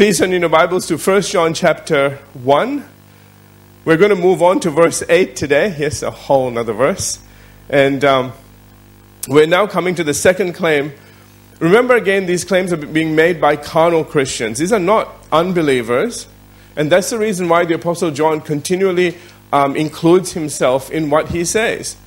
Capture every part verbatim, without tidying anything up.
Please turn in your Bibles to First John chapter one. We're going to move on to verse eight today. Here's a whole other verse. And um, we're now coming to the second claim. Remember again, these claims are being made by carnal Christians. These are not unbelievers. And that's the reason why the Apostle John continually um, includes himself in what he says.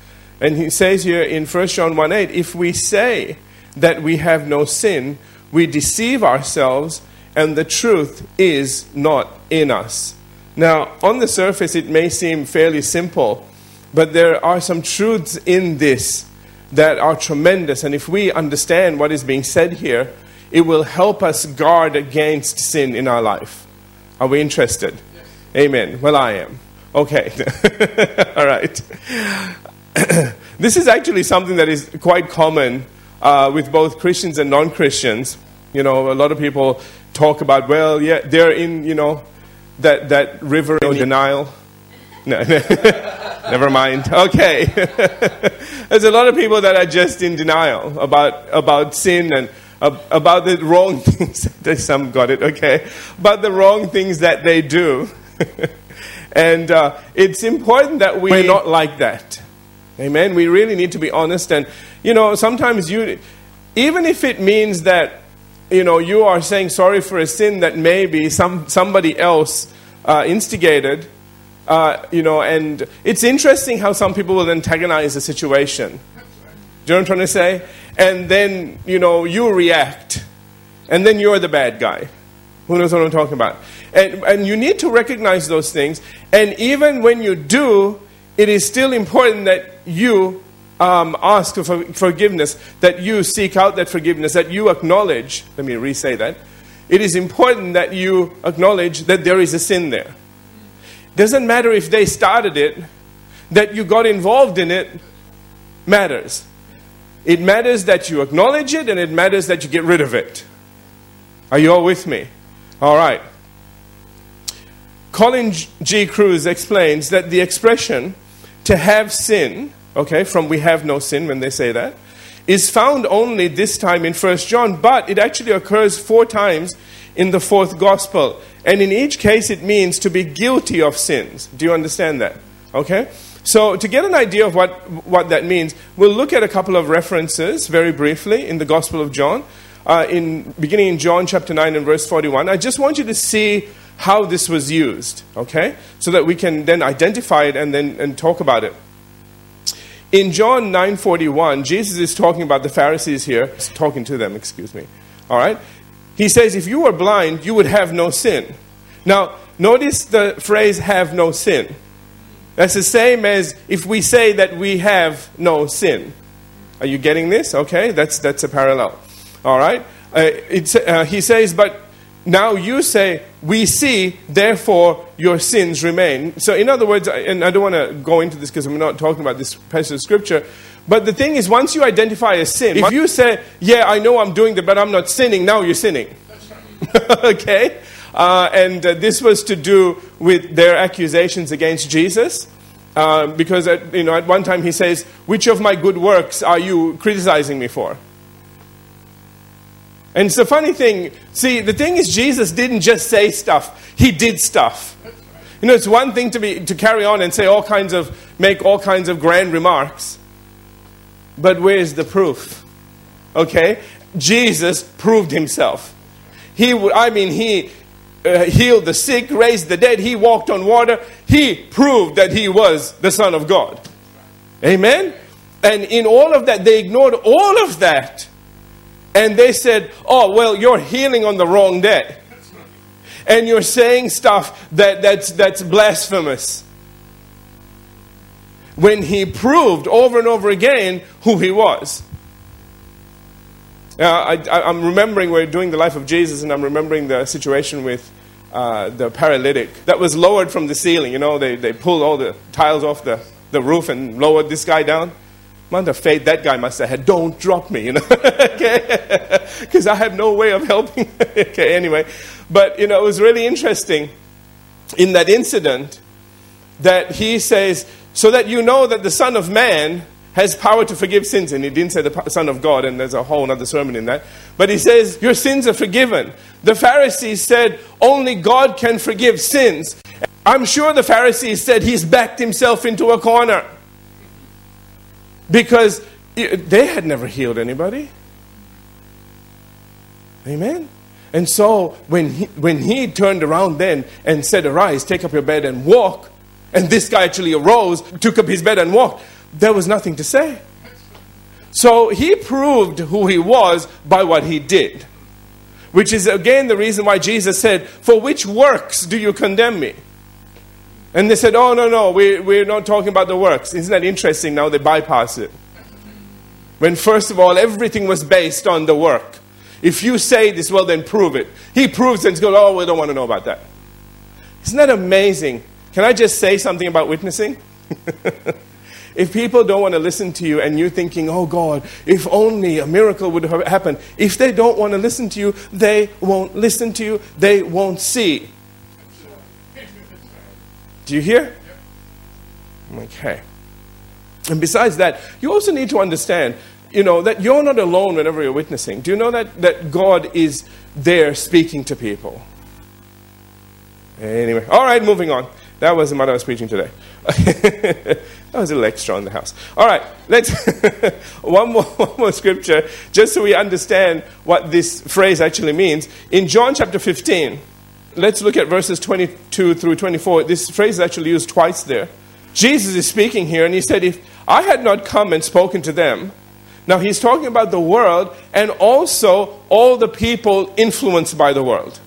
And he says here in First John one eight, if we say that we have no sin, we deceive ourselves, and the truth is not in us. Now, on the surface, it may seem fairly simple, but there are some truths in this that are tremendous. And if we understand what is being said here, it will help us guard against sin in our life. Are we interested? Yes. Amen. Well, I am. Okay. All right. This is actually something that is quite common uh, with both Christians and non-Christians. You know, a lot of people talk about, well, yeah, they're in, you know, that, that river of denial. No, never mind. Okay. There's a lot of people that are just in denial about about sin and uh, about the wrong things. Some got it, okay. About the wrong things that they do. And uh, it's important that we we're not like that. Amen? We really need to be honest. And, you know, sometimes you, even if it means that, you know, you are saying sorry for a sin that maybe some somebody else uh, instigated. Uh, you know, and it's interesting how some people will antagonize the situation. Do you know what I'm trying to say? And then, you know, you react. And then you're the bad guy. Who knows what I'm talking about? And, and you need to recognize those things. And even when you do, it is still important that you Um, ask for forgiveness, that you seek out that forgiveness, that you acknowledge, let me re-say that, it is important that you acknowledge that there is a sin there. Doesn't matter if they started it, that you got involved in it, matters. It matters that you acknowledge it, and it matters that you get rid of it. Are you all with me? All right. Colin G. Cruz explains that the expression, to have sin, okay, from we have no sin when they say that, is found only this time in First John, but it actually occurs four times in the fourth gospel. And in each case it means to be guilty of sins. Do you understand that? Okay? So to get an idea of what, what that means, we'll look at a couple of references very briefly in the Gospel of John, uh, in beginning in John chapter nine and verse forty-one. I just want you to see how this was used, okay? So that we can then identify it and then and talk about it. In John nine forty-one, Jesus is talking about the Pharisees here. He's talking to them, excuse me. All right? He says, if you were blind, you would have no sin. Now, notice the phrase, have no sin. That's the same as if we say that we have no sin. Are you getting this? Okay, that's that's a parallel. All right? Uh, it's, uh, he says, but now you say, we see, therefore your sins remain. So in other words, and I don't want to go into this because I'm not talking about this passage of scripture, but the thing is, once you identify a sin, if you say, yeah, I know I'm doing that, but I'm not sinning, now you're sinning. Okay? Uh, and uh, this was to do with their accusations against Jesus, uh, because at, you know, at one time he says, which of my good works are you criticizing me for? And it's a funny thing. See, the thing is, Jesus didn't just say stuff. He did stuff. You know, it's one thing to be to carry on and say all kinds of, make all kinds of grand remarks. But where's the proof? Okay? Jesus proved himself. He, I mean, he uh, healed the sick, raised the dead. He walked on water. He proved that he was the Son of God. Amen? And in all of that, they ignored all of that. And they said, oh, well, you're healing on the wrong day. And you're saying stuff that, that's, that's blasphemous. When he proved over and over again who he was. Now, I, I, I'm remembering, we're doing the life of Jesus, and I'm remembering the situation with uh, the paralytic that was lowered from the ceiling. You know, they, they pulled all the tiles off the, the roof and lowered this guy down. Amount of faith that guy must have had. Don't drop me, you know, okay, because I have no way of helping. Okay, anyway, but you know, it was really interesting in that incident that he says, so that you know that the Son of Man has power to forgive sins. And he didn't say the Son of God, and there's a whole other sermon in that. But he says, your sins are forgiven. The Pharisees said, only God can forgive sins. I'm sure the Pharisees said he's backed himself into a corner. Because they had never healed anybody. Amen? And so, when he, when he turned around then and said, arise, take up your bed and walk, and this guy actually arose, took up his bed and walked, there was nothing to say. So he proved who he was by what he did. Which is again the reason why Jesus said, for which works do you condemn me? And they said, oh no, no, we, we're not talking about the works. Isn't that interesting? Now they bypass it. When first of all, everything was based on the work. If you say this, well then prove it. He proves and goes, oh, we don't want to know about that. Isn't that amazing? Can I just say something about witnessing? If people don't want to listen to you and you're thinking, oh God, if only a miracle would have happened. If they don't want to listen to you, they won't listen to you. They won't see. Do you hear? Okay. And besides that, you also need to understand, you know, that you're not alone whenever you're witnessing. Do you know that, that God is there speaking to people? Anyway, all right, moving on. That wasn't what I was preaching today. That was a little extra in the house. All right, let's one more one more scripture, just so we understand what this phrase actually means. In John chapter fifteen, let's look at verses twenty-two through twenty-four. This phrase is actually used twice there. Jesus is speaking here, and he said, if I had not come and spoken to them. Now he's talking about the world and also all the people influenced by the world.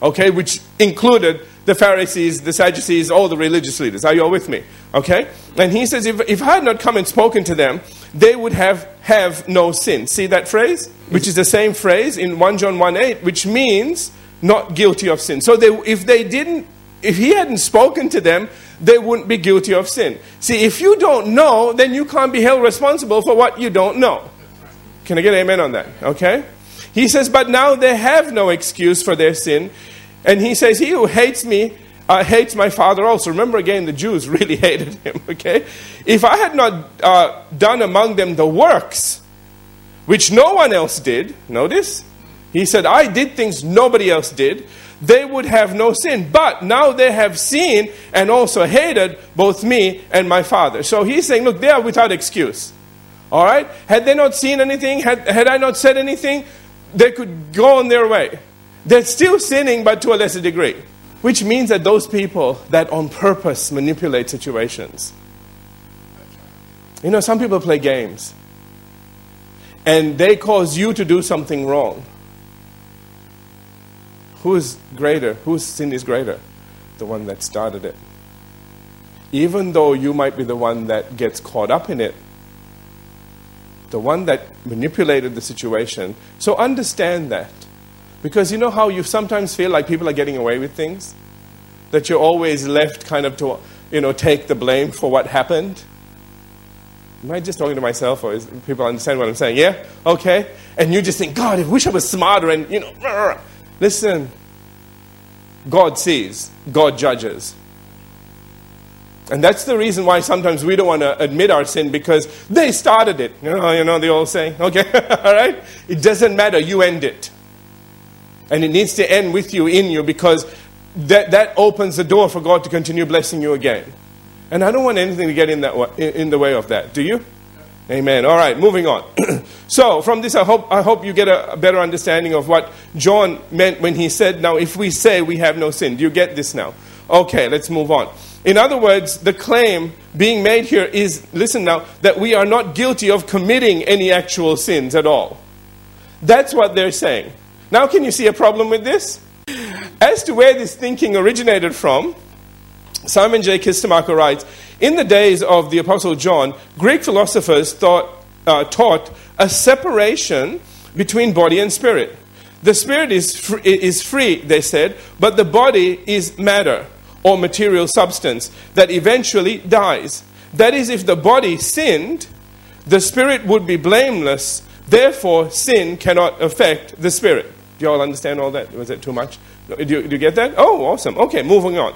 Okay, which included the Pharisees, the Sadducees, all the religious leaders. Are you all with me? Okay? And he says, if, if I had not come and spoken to them, they would have, have no sin. See that phrase? Which is the same phrase in First John one eight, which means not guilty of sin. So they, if they didn't, if he hadn't spoken to them, they wouldn't be guilty of sin. See, if you don't know, then you can't be held responsible for what you don't know. Can I get an amen on that? Okay? He says, but now they have no excuse for their sin. And he says, he who hates me, uh, hates my Father also. Remember again, the Jews really hated him, okay? If I had not uh, done among them the works, which no one else did, notice, he said, I did things nobody else did, they would have no sin. But now they have seen and also hated both me and my Father. So he's saying, look, they are without excuse, all right? Had they not seen anything, had, had I not said anything, they could go on their way. They're still sinning, but to a lesser degree. Which means that those people that on purpose manipulate situations. You know, some people play games. And they cause you to do something wrong. Who is greater? Whose sin is greater? The one that started it. Even though you might be the one that gets caught up in it. The one that manipulated the situation. So understand that. Because you know how you sometimes feel like people are getting away with things? That you're always left kind of to, you know, take the blame for what happened? Am I just talking to myself, or is people understand what I'm saying? Yeah? Okay. And you just think, God, I wish I was smarter and, you know. Listen, God sees. God judges. And that's the reason why sometimes we don't want to admit our sin, because they started it. You know, you know the old saying? Okay. All right? It doesn't matter. You end it. And it needs to end with you, in you, because that, that opens the door for God to continue blessing you again. And I don't want anything to get in that way, in the way of that. Do you? Yeah. Amen. All right, moving on. So from this, I hope I hope you get a better understanding of what John meant when he said, now if we say we have no sin. Do you get this now? Okay, let's move on. In other words, the claim being made here is, listen now, that we are not guilty of committing any actual sins at all. That's what they're saying. Now can you see a problem with this? As to where this thinking originated from, Simon J. Kistemaker writes, in the days of the Apostle John, Greek philosophers thought, uh, taught a separation between body and spirit. The spirit is, fr- is free, they said, but the body is matter or material substance that eventually dies. That is, if the body sinned, the spirit would be blameless. Therefore, sin cannot affect the spirit. Do you all understand all that? Was it too much? Do you, do you get that? Oh, awesome. Okay, moving on.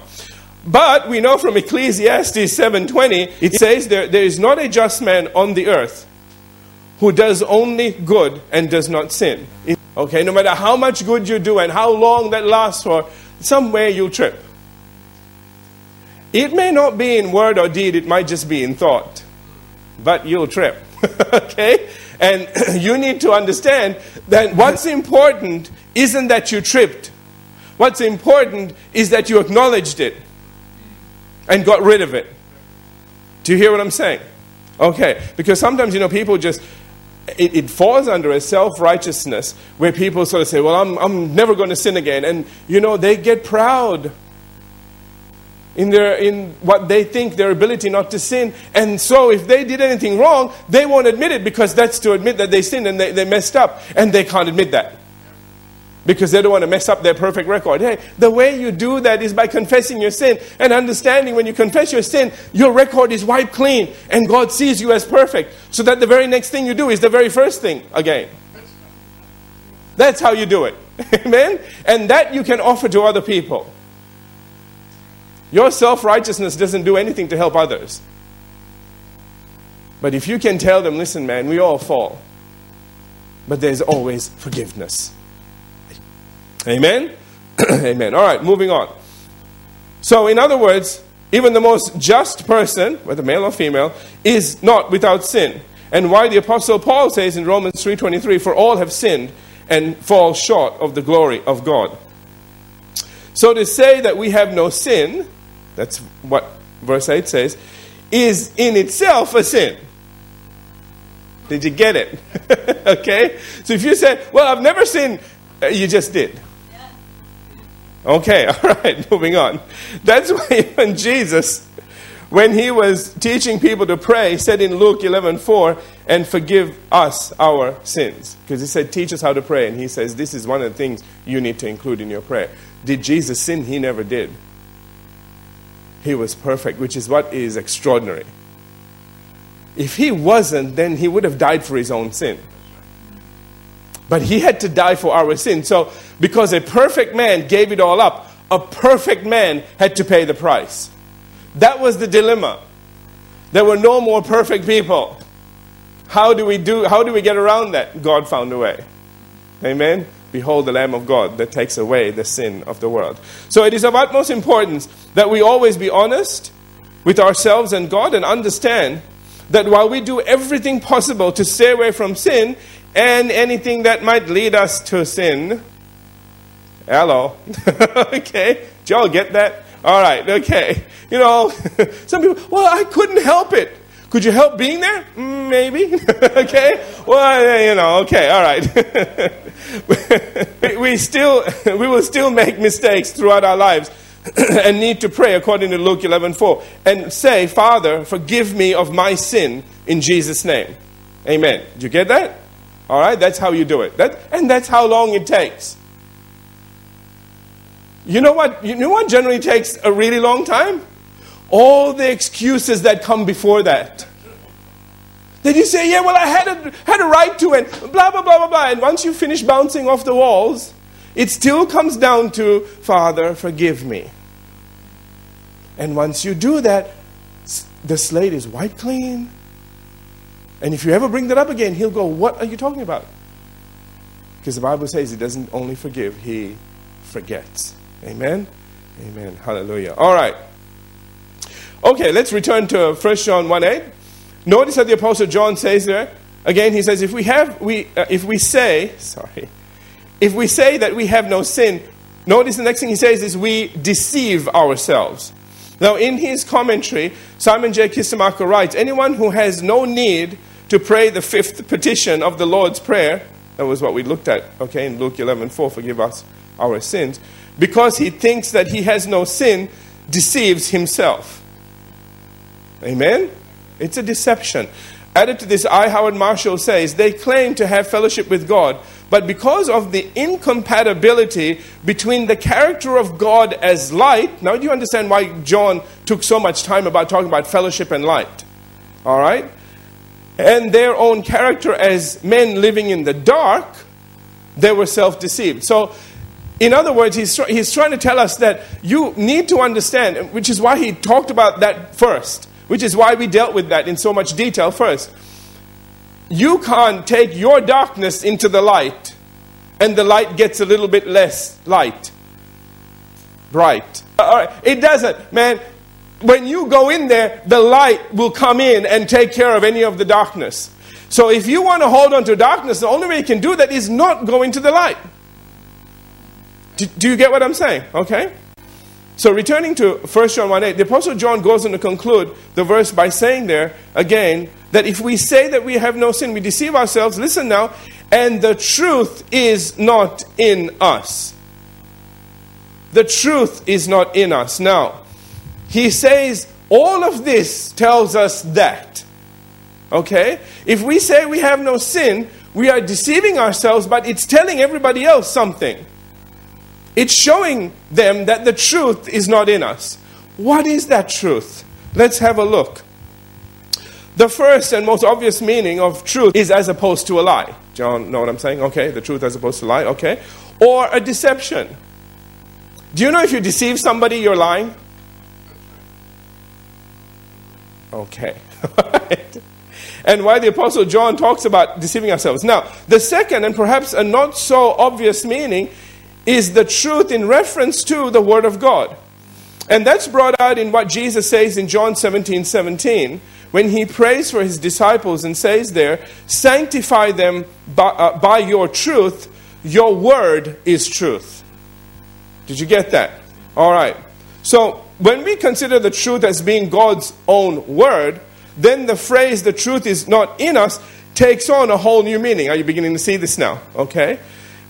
But we know from Ecclesiastes seven twenty, it says there, there is not a just man on the earth who does only good and does not sin. Okay, no matter how much good you do and how long that lasts for, somewhere you'll trip. It may not be in word or deed, it might just be in thought. But you'll trip. Okay? And you need to understand that what's important isn't that you tripped. What's important is that you acknowledged it and got rid of it. Do you hear what I'm saying? Okay. Because sometimes, you know, people just, it, it falls under a self-righteousness where people sort of say, well, I'm, I'm never going to sin again. And, you know, they get proud in their in what they think their ability not to sin. And so if they did anything wrong, they won't admit it, because that's to admit that they sinned and they, they messed up. And they can't admit that, because they don't want to mess up their perfect record. Hey, the way you do that is by confessing your sin and understanding when you confess your sin, your record is wiped clean and God sees you as perfect, so that the very next thing you do is the very first thing again. That's how you do it. Amen? And that you can offer to other people. Your self-righteousness doesn't do anything to help others. But if you can tell them, listen, man, we all fall, but there's always forgiveness. Amen? Amen. All right, moving on. So in other words, even the most just person, whether male or female, is not without sin. And why the Apostle Paul says in Romans three twenty-three, for all have sinned and fall short of the glory of God. So to say that we have no sin, that's what verse eight says, is in itself a sin. Did you get it? Okay? So if you said, well, I've never sinned, you just did. Yeah. Okay, all right, moving on. That's why even Jesus, when he was teaching people to pray, said in Luke eleven four, and forgive us our sins. Because he said, teach us how to pray. And he says, this is one of the things you need to include in your prayer. Did Jesus sin? He never did. He was perfect, which is what is extraordinary. If he wasn't, then he would have died for his own sin. But he had to die for our sin. So because a perfect man gave it all up, a perfect man had to pay the price. That was the dilemma. There were no more perfect people. How do we do? How do we get around that? God found a way. Amen? Behold the Lamb of God that takes away the sin of the world. So it is of utmost importance that we always be honest with ourselves and God, and understand that while we do everything possible to stay away from sin and anything that might lead us to sin. Hello. Okay. Did y'all get that? All right. Okay. You know, some people, well, I couldn't help it. Could you help being there? Maybe. Okay. Well, you know, okay. All right. we still, we will still make mistakes throughout our lives and need to pray according to Luke eleven four and say, Father, forgive me of my sin in Jesus' name. Amen. Did you get that? All right, that's how you do it. That, and that's how long it takes. You know what? You know what generally takes a really long time? All the excuses that come before that. Then you say, yeah, well, I had a, had a right to, and blah, blah, blah, blah, blah. And once you finish bouncing off the walls, it still comes down to, Father, forgive me. And once you do that, the slate is wiped clean. And if you ever bring that up again, he'll go, what are you talking about? Because the Bible says he doesn't only forgive, he forgets. Amen? Amen. Hallelujah. All right. Okay, let's return to First John one eight. Notice that the Apostle John says there, again, he says, if we have, we uh, if we say, sorry, if we say that we have no sin, notice the next thing he says is we deceive ourselves. Now, in his commentary, Simon J. Kistemaker writes, anyone who has no need to pray the fifth petition of the Lord's Prayer, that was what we looked at, okay, in Luke eleven four, forgive us our sins, because he thinks that he has no sin, deceives himself. Amen? It's a deception. Added to this, I. Howard Marshall says, they claim to have fellowship with God, but because of the incompatibility between the character of God as light. Now, do you understand why John took so much time about talking about fellowship and light? All right? And their own character as men living in the dark, they were self-deceived. So In other words, he's, he's trying to tell us that you need to understand, which is why he talked about that first, which is why we dealt with that in so much detail first. You can't take your darkness into the light, and the light gets a little bit less light. Bright. All right. It doesn't, man. When you go in there, the light will come in and take care of any of the darkness. So if you want to hold on to darkness, the only way you can do that is not go into the light. Do, do you get what I'm saying? Okay. So returning to First John one eight, the Apostle John goes on to conclude the verse by saying there, again, that if we say that we have no sin, we deceive ourselves. Listen now. And the truth is not in us. The truth is not in us. Now, he says all of this tells us that. Okay? If we say we have no sin, we are deceiving ourselves, but it's telling everybody else something. It's showing them that the truth is not in us. What is that truth? Let's have a look. The first and most obvious meaning of truth is as opposed to a lie. John, know what I'm saying? Okay, the truth as opposed to a lie, okay. Or a deception. Do you know if you deceive somebody, you're lying? Okay. And why the Apostle John talks about deceiving ourselves. Now, the second and perhaps a not so obvious meaning is the truth in reference to the Word of God. And that's brought out in what Jesus says in John seventeen seventeen, when he prays for his disciples and says there, sanctify them by, uh, by your truth, your word is truth. Did you get that? All right. So when we consider the truth as being God's own word, then the phrase, the truth is not in us, takes on a whole new meaning. Are you beginning to see this now? Okay.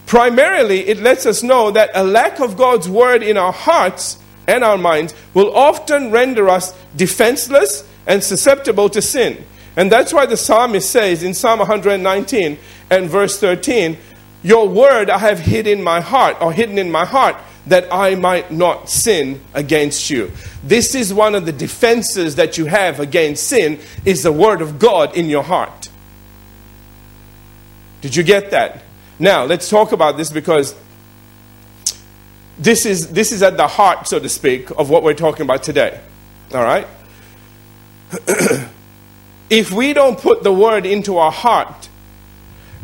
Primarily, it lets us know that a lack of God's word in our hearts and our minds will often render us defenseless and susceptible to sin. And that's why the psalmist says in Psalm one nineteen and verse thirteen, your word I have hid in my heart, or hidden in my heart, that I might not sin against you. This is one of the defenses that you have against sin, is the word of God in your heart. Did you get that? Now, let's talk about this, because this is this is at the heart, so to speak, of what we're talking about today. All right? If we don't put the word into our heart,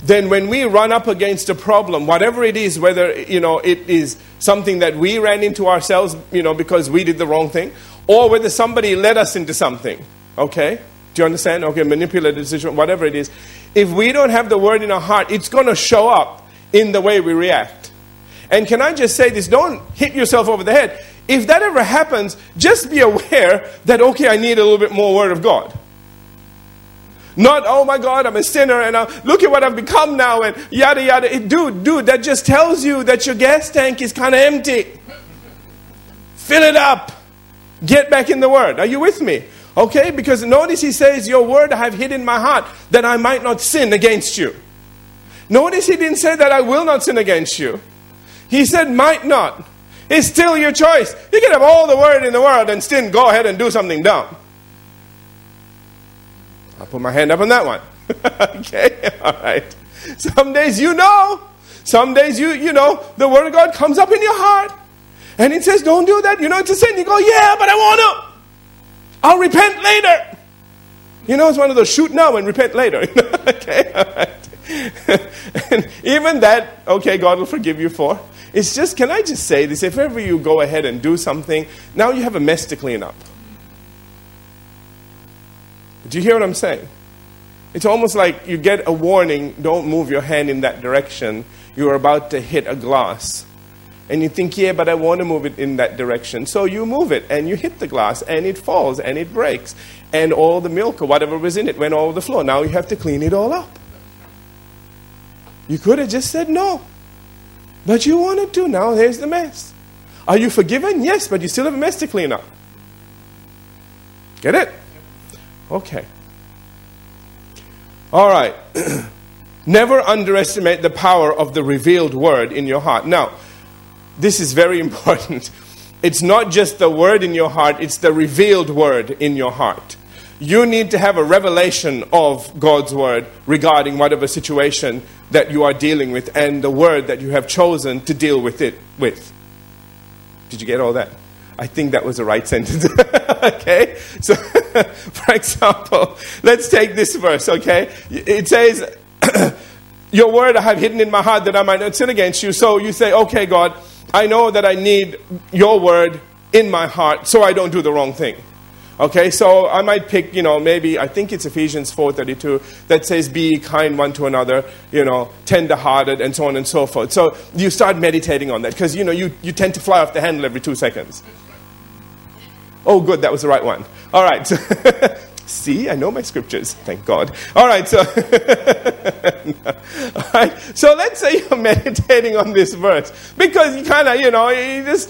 then when we run up against a problem, whatever it is, whether, you know, it is something that we ran into ourselves, you know, because we did the wrong thing, or whether somebody led us into something, okay? Do you understand? Okay, manipulative decision, whatever it is. If we don't have the word in our heart, it's going to show up in the way we react. And can I just say this? Don't hit yourself over the head. If that ever happens, just be aware that, okay, I need a little bit more word of God. Not, oh my God, I'm a sinner, and I'm, look at what I've become now, and yada, yada. It, dude, dude, that just tells you that your gas tank is kind of empty. Fill it up. Get back in the word. Are you with me? Okay, because notice he says, your word I have hid in my heart, that I might not sin against you. Notice he didn't say that I will not sin against you. He said, might not. It's still your choice. You can have all the word in the world and still go ahead and do something dumb. I'll put my hand up on that one. Okay, all right. Some days you know. Some days you, you know, the word of God comes up in your heart. And it says, don't do that. You know it's a sin. You go, yeah, but I want to. I'll repent later. You know, it's one of those shoot now and repent later. Okay, all right. And even that, okay, God will forgive you for. It's just, can I just say this? If ever you go ahead and do something, now you have a mess to clean up. Do you hear what I'm saying? It's almost like you get a warning, don't move your hand in that direction. You are about to hit a glass. And you think, yeah, but I want to move it in that direction. So you move it, and you hit the glass, and it falls, and it breaks. And all the milk or whatever was in it went all over the floor. Now you have to clean it all up. You could have just said no. But you wanted to. Now here's the mess. Are you forgiven? Yes, but you still have a mess to clean up. Get it? Okay. All right. Never underestimate the power of the revealed word in your heart. Now, this is very important. It's not just the word in your heart, it's the revealed word in your heart. You need to have a revelation of God's word regarding whatever situation that you are dealing with and the word that you have chosen to deal with it with. Did you get all that? I think that was the right sentence. Okay? So, for example, let's take this verse, okay? It says, your word I have hidden in my heart that I might not sin against you. So you say, okay, God, I know that I need your word in my heart so I don't do the wrong thing. Okay, so I might pick, you know, maybe, I think it's Ephesians four thirty-two that says, be kind one to another, you know, tender-hearted, and so on and so forth. So you start meditating on that because, you know, you, you tend to fly off the handle every two seconds. Oh, good, that was the right one. All right. So see, I know my scriptures. Thank God. All right, so all right, so let's say you're meditating on this verse because you kind of, you know, you just...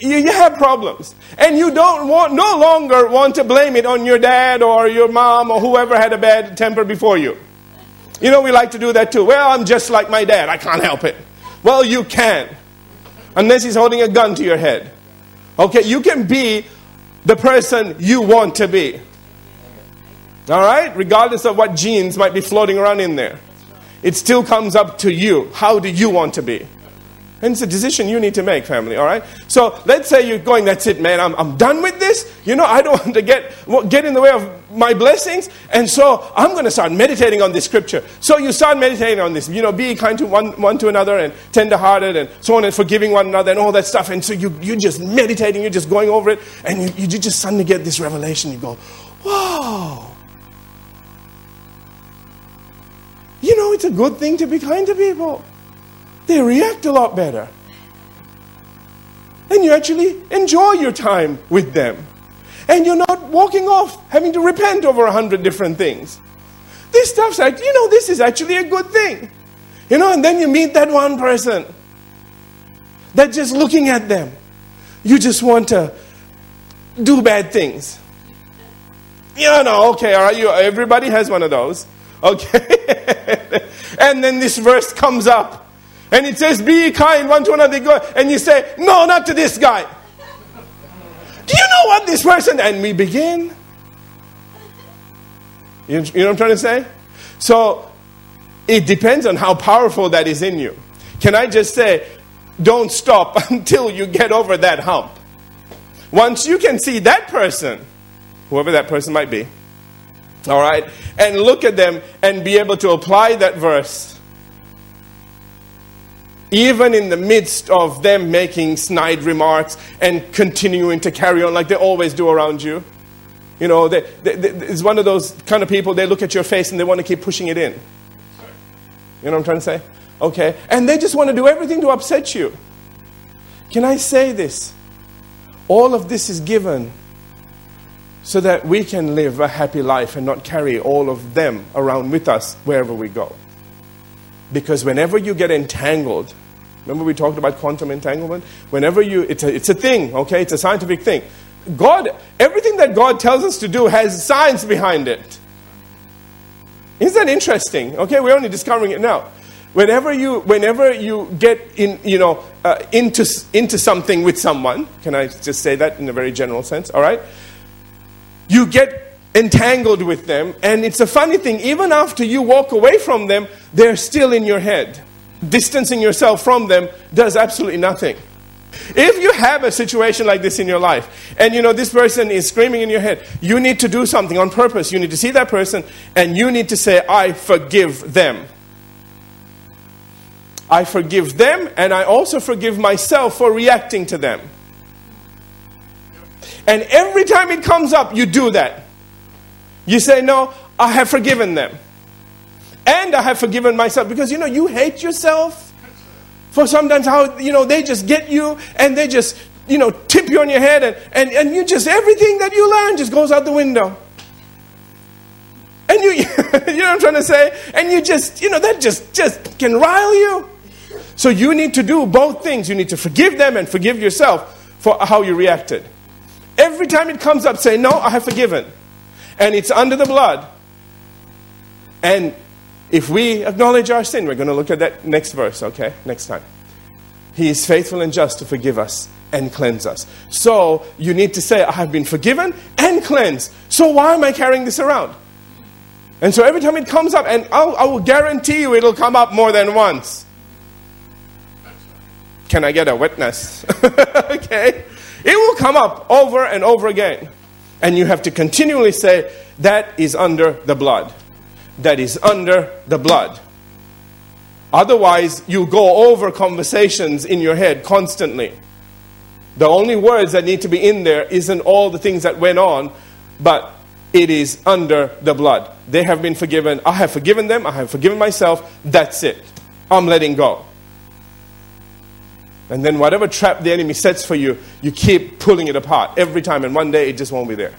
You have problems, and you don't want, no longer want to blame it on your dad or your mom or whoever had a bad temper before you. You know, we like to do that too. Well, I'm just like my dad. I can't help it. Well, you can, unless he's holding a gun to your head. Okay, you can be the person you want to be. All right, regardless of what genes might be floating around in there, it still comes up to you. How do you want to be? And it's a decision you need to make, family, all right? So let's say you're going, that's it, man. I'm, I'm done with this. You know, I don't want to get, get in the way of my blessings. And so I'm going to start meditating on this scripture. So you start meditating on this. You know, be kind to one, one to another and tender-hearted and so on and forgiving one another and all that stuff. And so you, you're just meditating. You're just going over it. And you, you just suddenly get this revelation. You go, whoa. You know, it's a good thing to be kind to people. They react a lot better. And you actually enjoy your time with them. And you're not walking off having to repent over a hundred different things. This stuff's like, you know, this is actually a good thing. You know, and then you meet that one person that just looking at them, you just want to do bad things. You know, okay, all right, you, everybody has one of those. Okay. And then this verse comes up. And it says, be kind one to another. And you say, no, not to this guy. Do you know what this person? And we begin. You, you know what I'm trying to say? So, it depends on how powerful that is in you. Can I just say, don't stop until you get over that hump. Once you can see that person, whoever that person might be, all right, and look at them and be able to apply that verse. Even in the midst of them making snide remarks and continuing to carry on like they always do around you. You know, they, they, they, it's one of those kind of people, they look at your face and they want to keep pushing it in. You know what I'm trying to say? Okay. And they just want to do everything to upset you. Can I say this? All of this is given so that we can live a happy life and not carry all of them around with us wherever we go. Because whenever you get entangled, remember we talked about quantum entanglement? Whenever you, it's a, it's a thing, okay? It's a scientific thing. God, everything that God tells us to do has science behind it. Isn't that interesting? Okay, we're only discovering it now. Whenever you, whenever you get in, you know, uh, into into something with someone, can I just say that in a very general sense? All right, you get entangled with them, and it's a funny thing, even after you walk away from them, they're still in your head. Distancing yourself from them does absolutely nothing. If you have a situation like this in your life, and you know this person is screaming in your head, you need to do something on purpose. You need to see that person, and you need to say, I forgive them. I forgive them, and I also forgive myself for reacting to them. And every time it comes up, you do that. You say, no, I have forgiven them. And I have forgiven myself. Because, you know, you hate yourself for sometimes how, you know, they just get you and they just, you know, tip you on your head. And, and, and you just, everything that you learn just goes out the window. And you, you know what I'm trying to say? And you just, you know, that just, just can rile you. So you need to do both things. You need to forgive them and forgive yourself for how you reacted. Every time it comes up, say, no, I have forgiven. And it's under the blood. And if we acknowledge our sin, we're going to look at that next verse, okay? Next time. He is faithful and just to forgive us and cleanse us. So you need to say, I have been forgiven and cleansed. So why am I carrying this around? And so every time it comes up, and I'll, I will guarantee you it'll come up more than once. Can I get a witness? Okay. It will come up over and over again. And you have to continually say, that is under the blood. That is under the blood. Otherwise, you go over conversations in your head constantly. The only words that need to be in there isn't all the things that went on, but it is under the blood. They have been forgiven. I have forgiven them. I have forgiven myself. That's it. I'm letting go. And then whatever trap the enemy sets for you, you keep pulling it apart every time. And one day it just won't be there.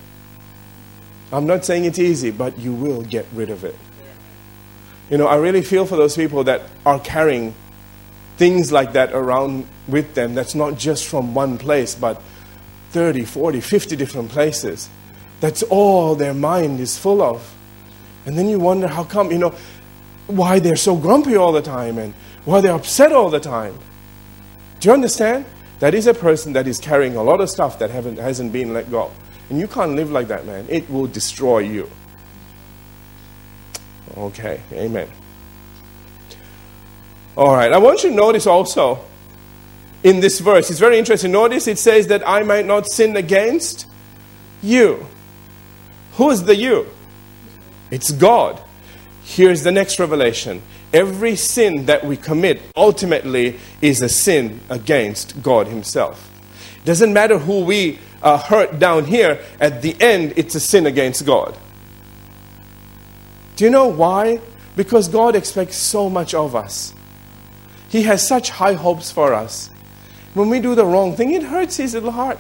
I'm not saying it's easy, but you will get rid of it. You know, I really feel for those people that are carrying things like that around with them. That's not just from one place, but thirty, forty, fifty different places. That's all their mind is full of. And then you wonder how come, you know, why they're so grumpy all the time and why they're upset all the time. Do you understand? That is a person that is carrying a lot of stuff that haven't hasn't been let go. And you can't live like that, man. It will destroy you. Okay, amen. All right, I want you to notice also in this verse, it's very interesting. Notice it says that I might not sin against you. Who is the you? It's God. Here's the next revelation. Every sin that we commit ultimately is a sin against God Himself. It doesn't matter who we uh, hurt down here. At the end, it's a sin against God. Do you know why? Because God expects so much of us. He has such high hopes for us. When we do the wrong thing, it hurts His little heart.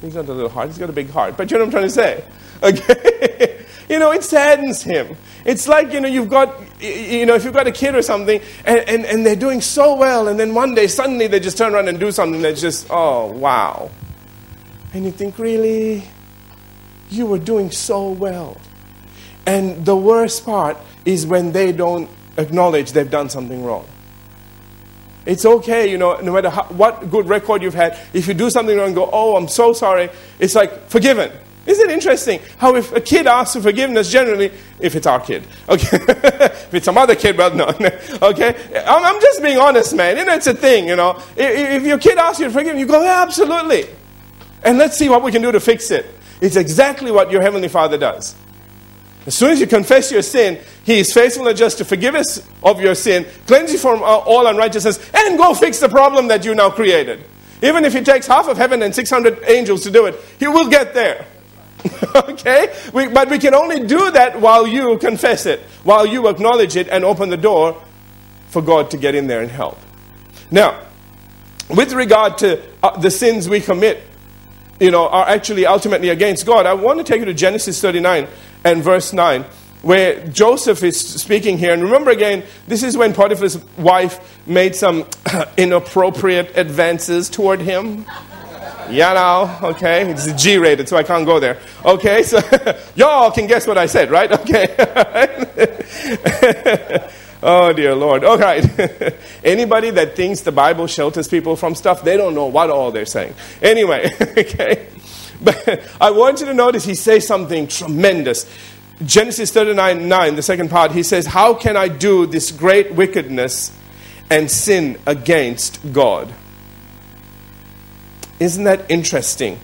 He's not a little heart. He's got a big heart. But you know what I'm trying to say. Okay. You know, it saddens Him. It's like, you know, you've got, you know, if you've got a kid or something, and, and, and they're doing so well, and then one day, suddenly they just turn around and do something that's just, oh, wow. And you think, really? You were doing so well. And the worst part is when they don't acknowledge they've done something wrong. It's okay, you know, no matter how, what good record you've had, if you do something wrong and go, oh, I'm so sorry, it's like, forgiven. Isn't it interesting how if a kid asks for forgiveness, generally, if it's our kid, okay, if it's some other kid, well, no, okay, I'm, I'm just being honest, man, you know, it's a thing, you know, if, if your kid asks you to forgive, you go, yeah, absolutely, and let's see what we can do to fix it. It's exactly what your Heavenly Father does. As soon as you confess your sin, He is faithful and just to forgive us of your sin, cleanse you from all unrighteousness, and go fix the problem that you now created. Even if it takes half of heaven and six hundred angels to do it, He will get there. Okay? We, but we can only do that while you confess it, while you acknowledge it and open the door for God to get in there and help. Now, with regard to uh, the sins we commit, you know, are actually ultimately against God, I want to take you to Genesis thirty-nine and verse nine, where Joseph is speaking here. And remember again, this is when Potiphar's wife made some inappropriate advances toward him. Yeah, now, okay, it's G-rated, so I can't go there. Okay, so y'all can guess what I said, right? Okay. Oh, dear Lord. All right. Anybody that thinks the Bible shelters people from stuff, they don't know what all they're saying. Anyway, okay. But I want you to notice he says something tremendous. Genesis thirty-nine nine, the second part, he says, how can I do this great wickedness and sin against God? Isn't that interesting?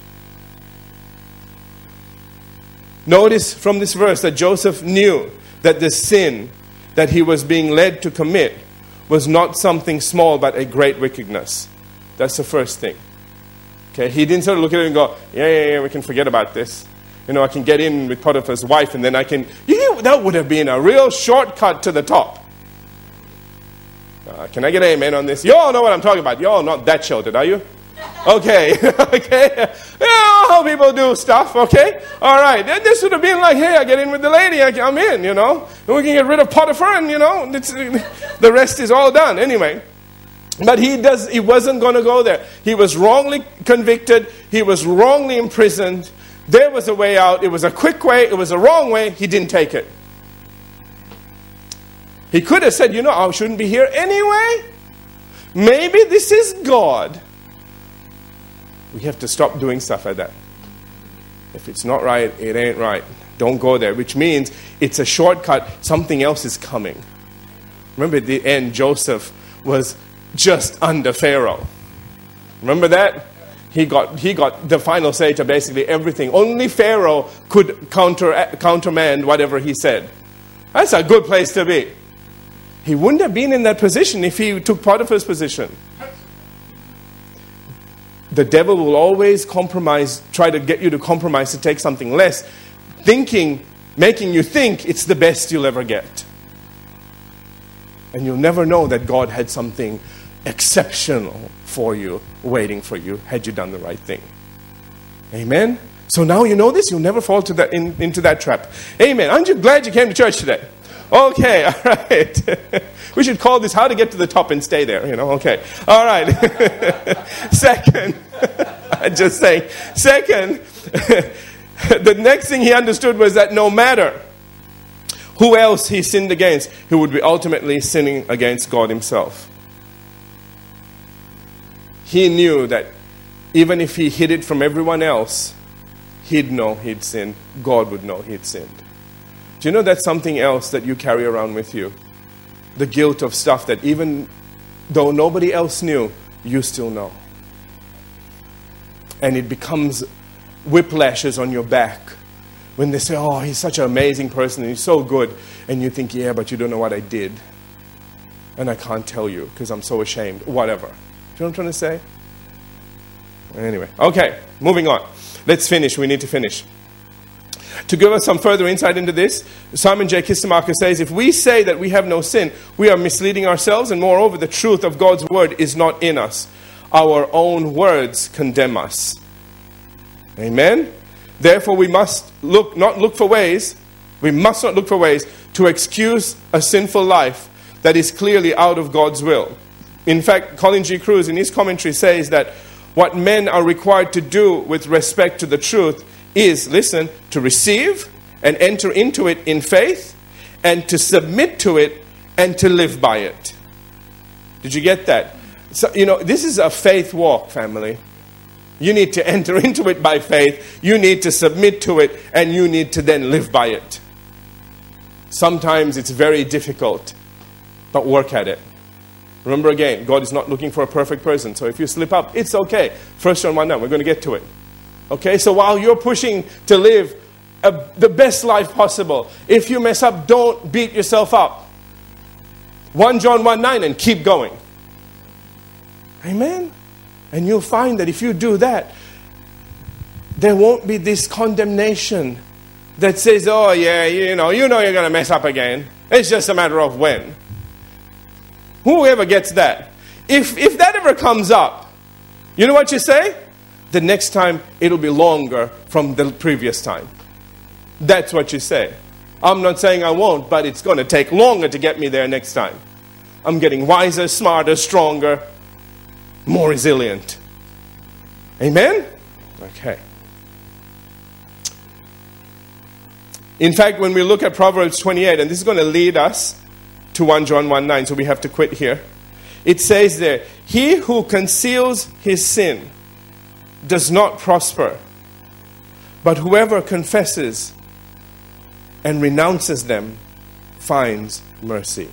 Notice from this verse that Joseph knew that the sin that he was being led to commit was not something small but a great wickedness. That's the first thing. Okay, he didn't sort of look at it and go, yeah, yeah, yeah, we can forget about this. You know, I can get in with Potiphar's wife and then I can... Yeah, that would have been a real shortcut to the top. Uh, can I get an amen on this? You all know what I'm talking about. You all not that sheltered, are you? Okay, okay. You know how people do stuff, okay? All right, this would have been like, hey, I get in with the lady, I'm in, you know. And we can get rid of Potiphar and, you know, it's, the rest is all done anyway. But he does. He wasn't going to go there. He was wrongly convicted. He was wrongly imprisoned. There was a way out. It was a quick way. It was a wrong way. He didn't take it. He could have said, you know, I shouldn't be here anyway. Maybe this is God. We have to stop doing stuff like that. If it's not right, it ain't right. Don't go there, which means it's a shortcut. Something else is coming. Remember at the end, Joseph was just under Pharaoh. Remember that? He got he got the final say to basically everything. Only Pharaoh could counter countermand whatever he said. That's a good place to be. He wouldn't have been in that position if he took Potiphar's position. The devil will always compromise, try to get you to compromise, to take something less, thinking, making you think it's the best you'll ever get. And you'll never know that God had something exceptional for you, waiting for you, had you done the right thing. Amen? So now you know this, you'll never fall to that, in, into that trap. Amen. Aren't you glad you came to church today? Okay, all right. We should call this How to Get to the Top and Stay There, you know. Okay, all right. Second, I'm just saying. Second, the next thing he understood was that no matter who else he sinned against, he would be ultimately sinning against God himself. He knew that even if he hid it from everyone else, he'd know he'd sinned. God would know he'd sinned. Do you know that's something else that you carry around with you? The guilt of stuff that even though nobody else knew, you still know. And it becomes whiplashes on your back when they say, oh, he's such an amazing person and he's so good. And you think, yeah, but you don't know what I did. And I can't tell you because I'm so ashamed. Whatever. Do you know what I'm trying to say? Anyway, okay, moving on. Let's finish. We need to finish. To give us some further insight into this, Simon J. Kistemaker says, if we say that we have no sin, we are misleading ourselves, and moreover, the truth of God's word is not in us. Our own words condemn us. Amen? Therefore, we must look, not look for ways, we must not look for ways to excuse a sinful life that is clearly out of God's will. In fact, Colin G. Cruz in his commentary says that what men are required to do with respect to the truth is, listen, to receive and enter into it in faith, and to submit to it and to live by it. Did you get that? So, you know, this is a faith walk, family. You need to enter into it by faith, you need to submit to it, and you need to then live by it. Sometimes it's very difficult, but work at it. Remember again, God is not looking for a perfect person, so if you slip up, it's okay. First John one now, we're going to get to it. Okay, so while you're pushing to live a, the best life possible, if you mess up, don't beat yourself up. First John one nine and keep going. Amen? And you'll find that if you do that, there won't be this condemnation that says, oh yeah, you know, you know you're going to mess up again. It's just a matter of when. Whoever gets that. If, if that ever comes up, you know what you say? The next time, it'll be longer from the previous time. That's what you say. I'm not saying I won't, but it's going to take longer to get me there next time. I'm getting wiser, smarter, stronger, more resilient. Amen? Okay. In fact, when we look at Proverbs twenty-eight, and this is going to lead us to First John one nine, so we have to quit here. It says there, he who conceals his sin does not prosper, but whoever confesses and renounces them finds mercy.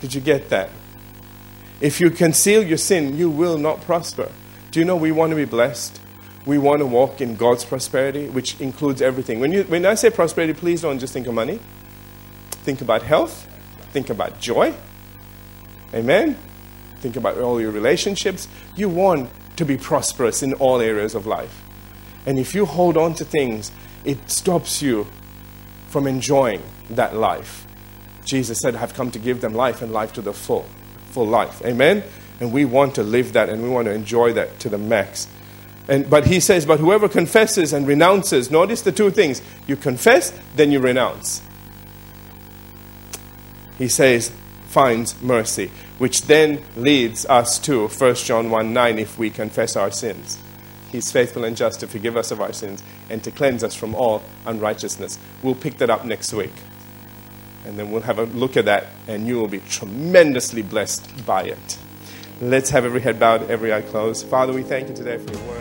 Did you get that? If you conceal your sin, you will not prosper. Do you know we want to be blessed? We want to walk in God's prosperity, which includes everything. When you, when I say prosperity, please don't just think of money. Think about health. Think about joy. Amen. Think about all your relationships. You want to be prosperous in all areas of life. And if you hold on to things, it stops you from enjoying that life. Jesus said, I've come to give them life and life to the full, full life. Amen? And we want to live that and we want to enjoy that to the max. And but he says, but whoever confesses and renounces, notice the two things. You confess, then you renounce. He says, finds mercy, which then leads us to First John one nine, if we confess our sins. He's faithful and just to forgive us of our sins and to cleanse us from all unrighteousness. We'll pick that up next week. And then we'll have a look at that and you will be tremendously blessed by it. Let's have every head bowed, every eye closed. Father, we thank you today for your word.